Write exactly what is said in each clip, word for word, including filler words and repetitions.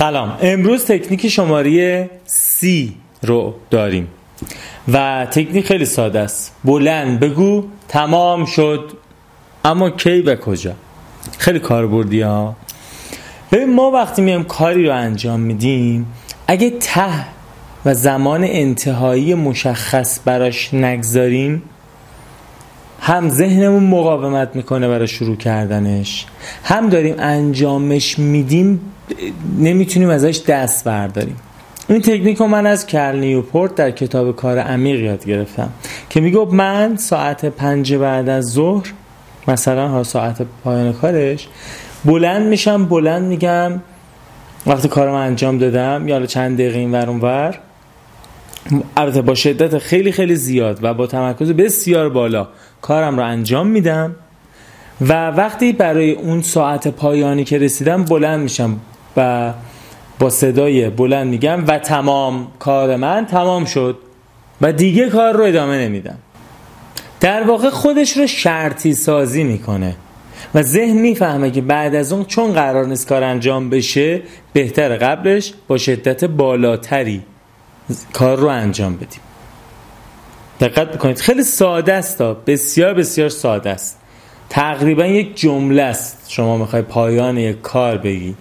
سلام، امروز تکنیک شماره C رو داریم و تکنیک خیلی ساده است. بلند بگو تمام شد، اما کی و کجا؟ خیلی کاربردی ها. ببین، ما وقتی میایم کاری رو انجام میدیم، اگه ته و زمان انتهایی مشخص براش نگذاریم، هم ذهنمون مقاومت میکنه برای شروع کردنش، هم داریم انجامش میدیم نمیتونیم ازش دست برداریم. این تکنیک رو من از کارل نیوپورت در کتاب کار عمیق یاد گرفتم که میگه من ساعت پنج بعد از ظهر، مثلا ها ساعت پایان کارش، بلند میشم، بلند میگم وقتی کارم انجام دادم، یا چند دقیقه این ور اون ور، البته با شدت خیلی خیلی زیاد و با تمرکز بسیار بالا کارم رو انجام میدم و وقتی برای اون ساعت پایانی که رسیدم بلند میشم و با صدای بلند میگم و تمام، کار من تمام شد و دیگه کار رو ادامه نمیدم. در واقع خودش رو شرطی سازی میکنه و ذهن میفهمه که بعد از اون چون قرار نیست کار انجام بشه، بهتر قبلش با شدت بالاتری کار رو انجام بدیم. دقت بکنید، خیلی ساده است، بسیار بسیار ساده است، تقریبا یک جمله است شما میخوای پایان یک کار بگی،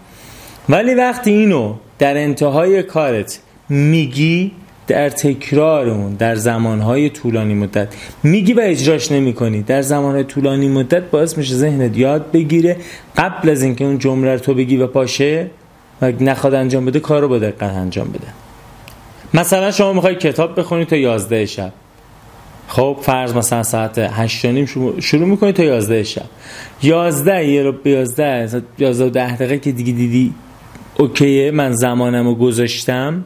ولی وقتی اینو در انتهای کارت میگی، در تکرار اون در زمانهای طولانی مدت میگی و اجراش نمی کنی، در زمانهای طولانی مدت باعث میشه ذهنت یاد بگیره قبل از اینکه اون جمله رو تو بگی و پاشه و نخواد انجام بده، کار رو با دقت انجام بده. مثلا شما میخوای کتاب بخونی تا یازده شب، خب فرض مثلا ساعت هشت و نیم شروع میکنی تا یازده شب، یازده یه رو به یازده یازده و ده دقیقه که دیگه دیدی اوکیه، من زمانم رو گذاشتم،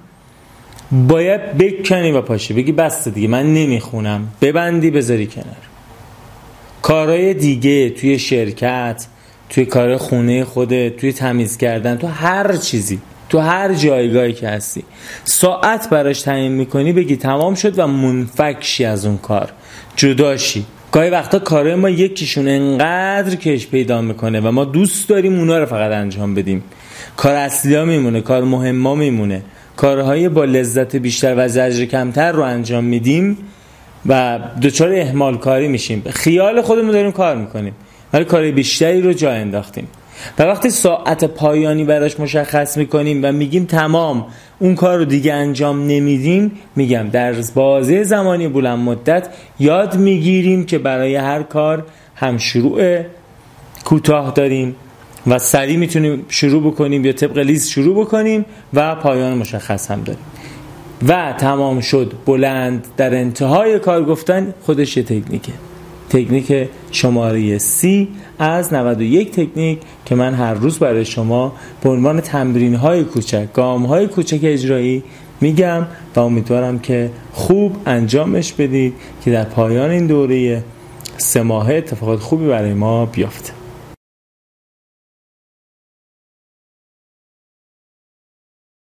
باید بکنی و پاشی بگی بسته دیگه من نمیخونم، ببندی بذاری کنار. کارهای دیگه توی شرکت، توی کار خونه خودت، توی تمیز کردن، تو هر چیزی، تو هر جایگاهی که هستی، ساعت براش تعیین میکنی بگی تمام شد و منفکشی از اون کار، جداشی. گاهی وقتا کارهای ما یکیشون انقدر کش پیدا میکنه و ما دوست داریم اونا رو فقط انجام بدیم، کار اصلی ها میمونه، کار مهم ها میمونه، کارهای با لذت بیشتر و زجر کمتر رو انجام میدیم و دچار اهمال کاری میشیم، خیال خودمون داریم کار میکنیم ولی کار بیشتری رو جا انداختیم. و وقتی ساعت پایانی براش مشخص میکنیم و میگیم تمام، اون کار رو دیگه انجام نمیدیم، میگم در بازه زمانی بلند مدت یاد میگیریم که برای هر کار هم شروع کوتاه داریم و سریع میتونیم شروع بکنیم یا طبق لیست شروع بکنیم و پایان مشخص هم داریم. و تمام شد بلند در انتهای کار گفتن خودش یه تکنیکه، تکنیک شماره C از نود و یک تکنیک که من هر روز برای شما به عنوان تمرین‌های کوچک، گام‌های کوچک اجرایی میگم و امیدوارم که خوب انجامش بدید که در پایان این دوره سه ماهه اتفاقات خوبی برای ما بیافته.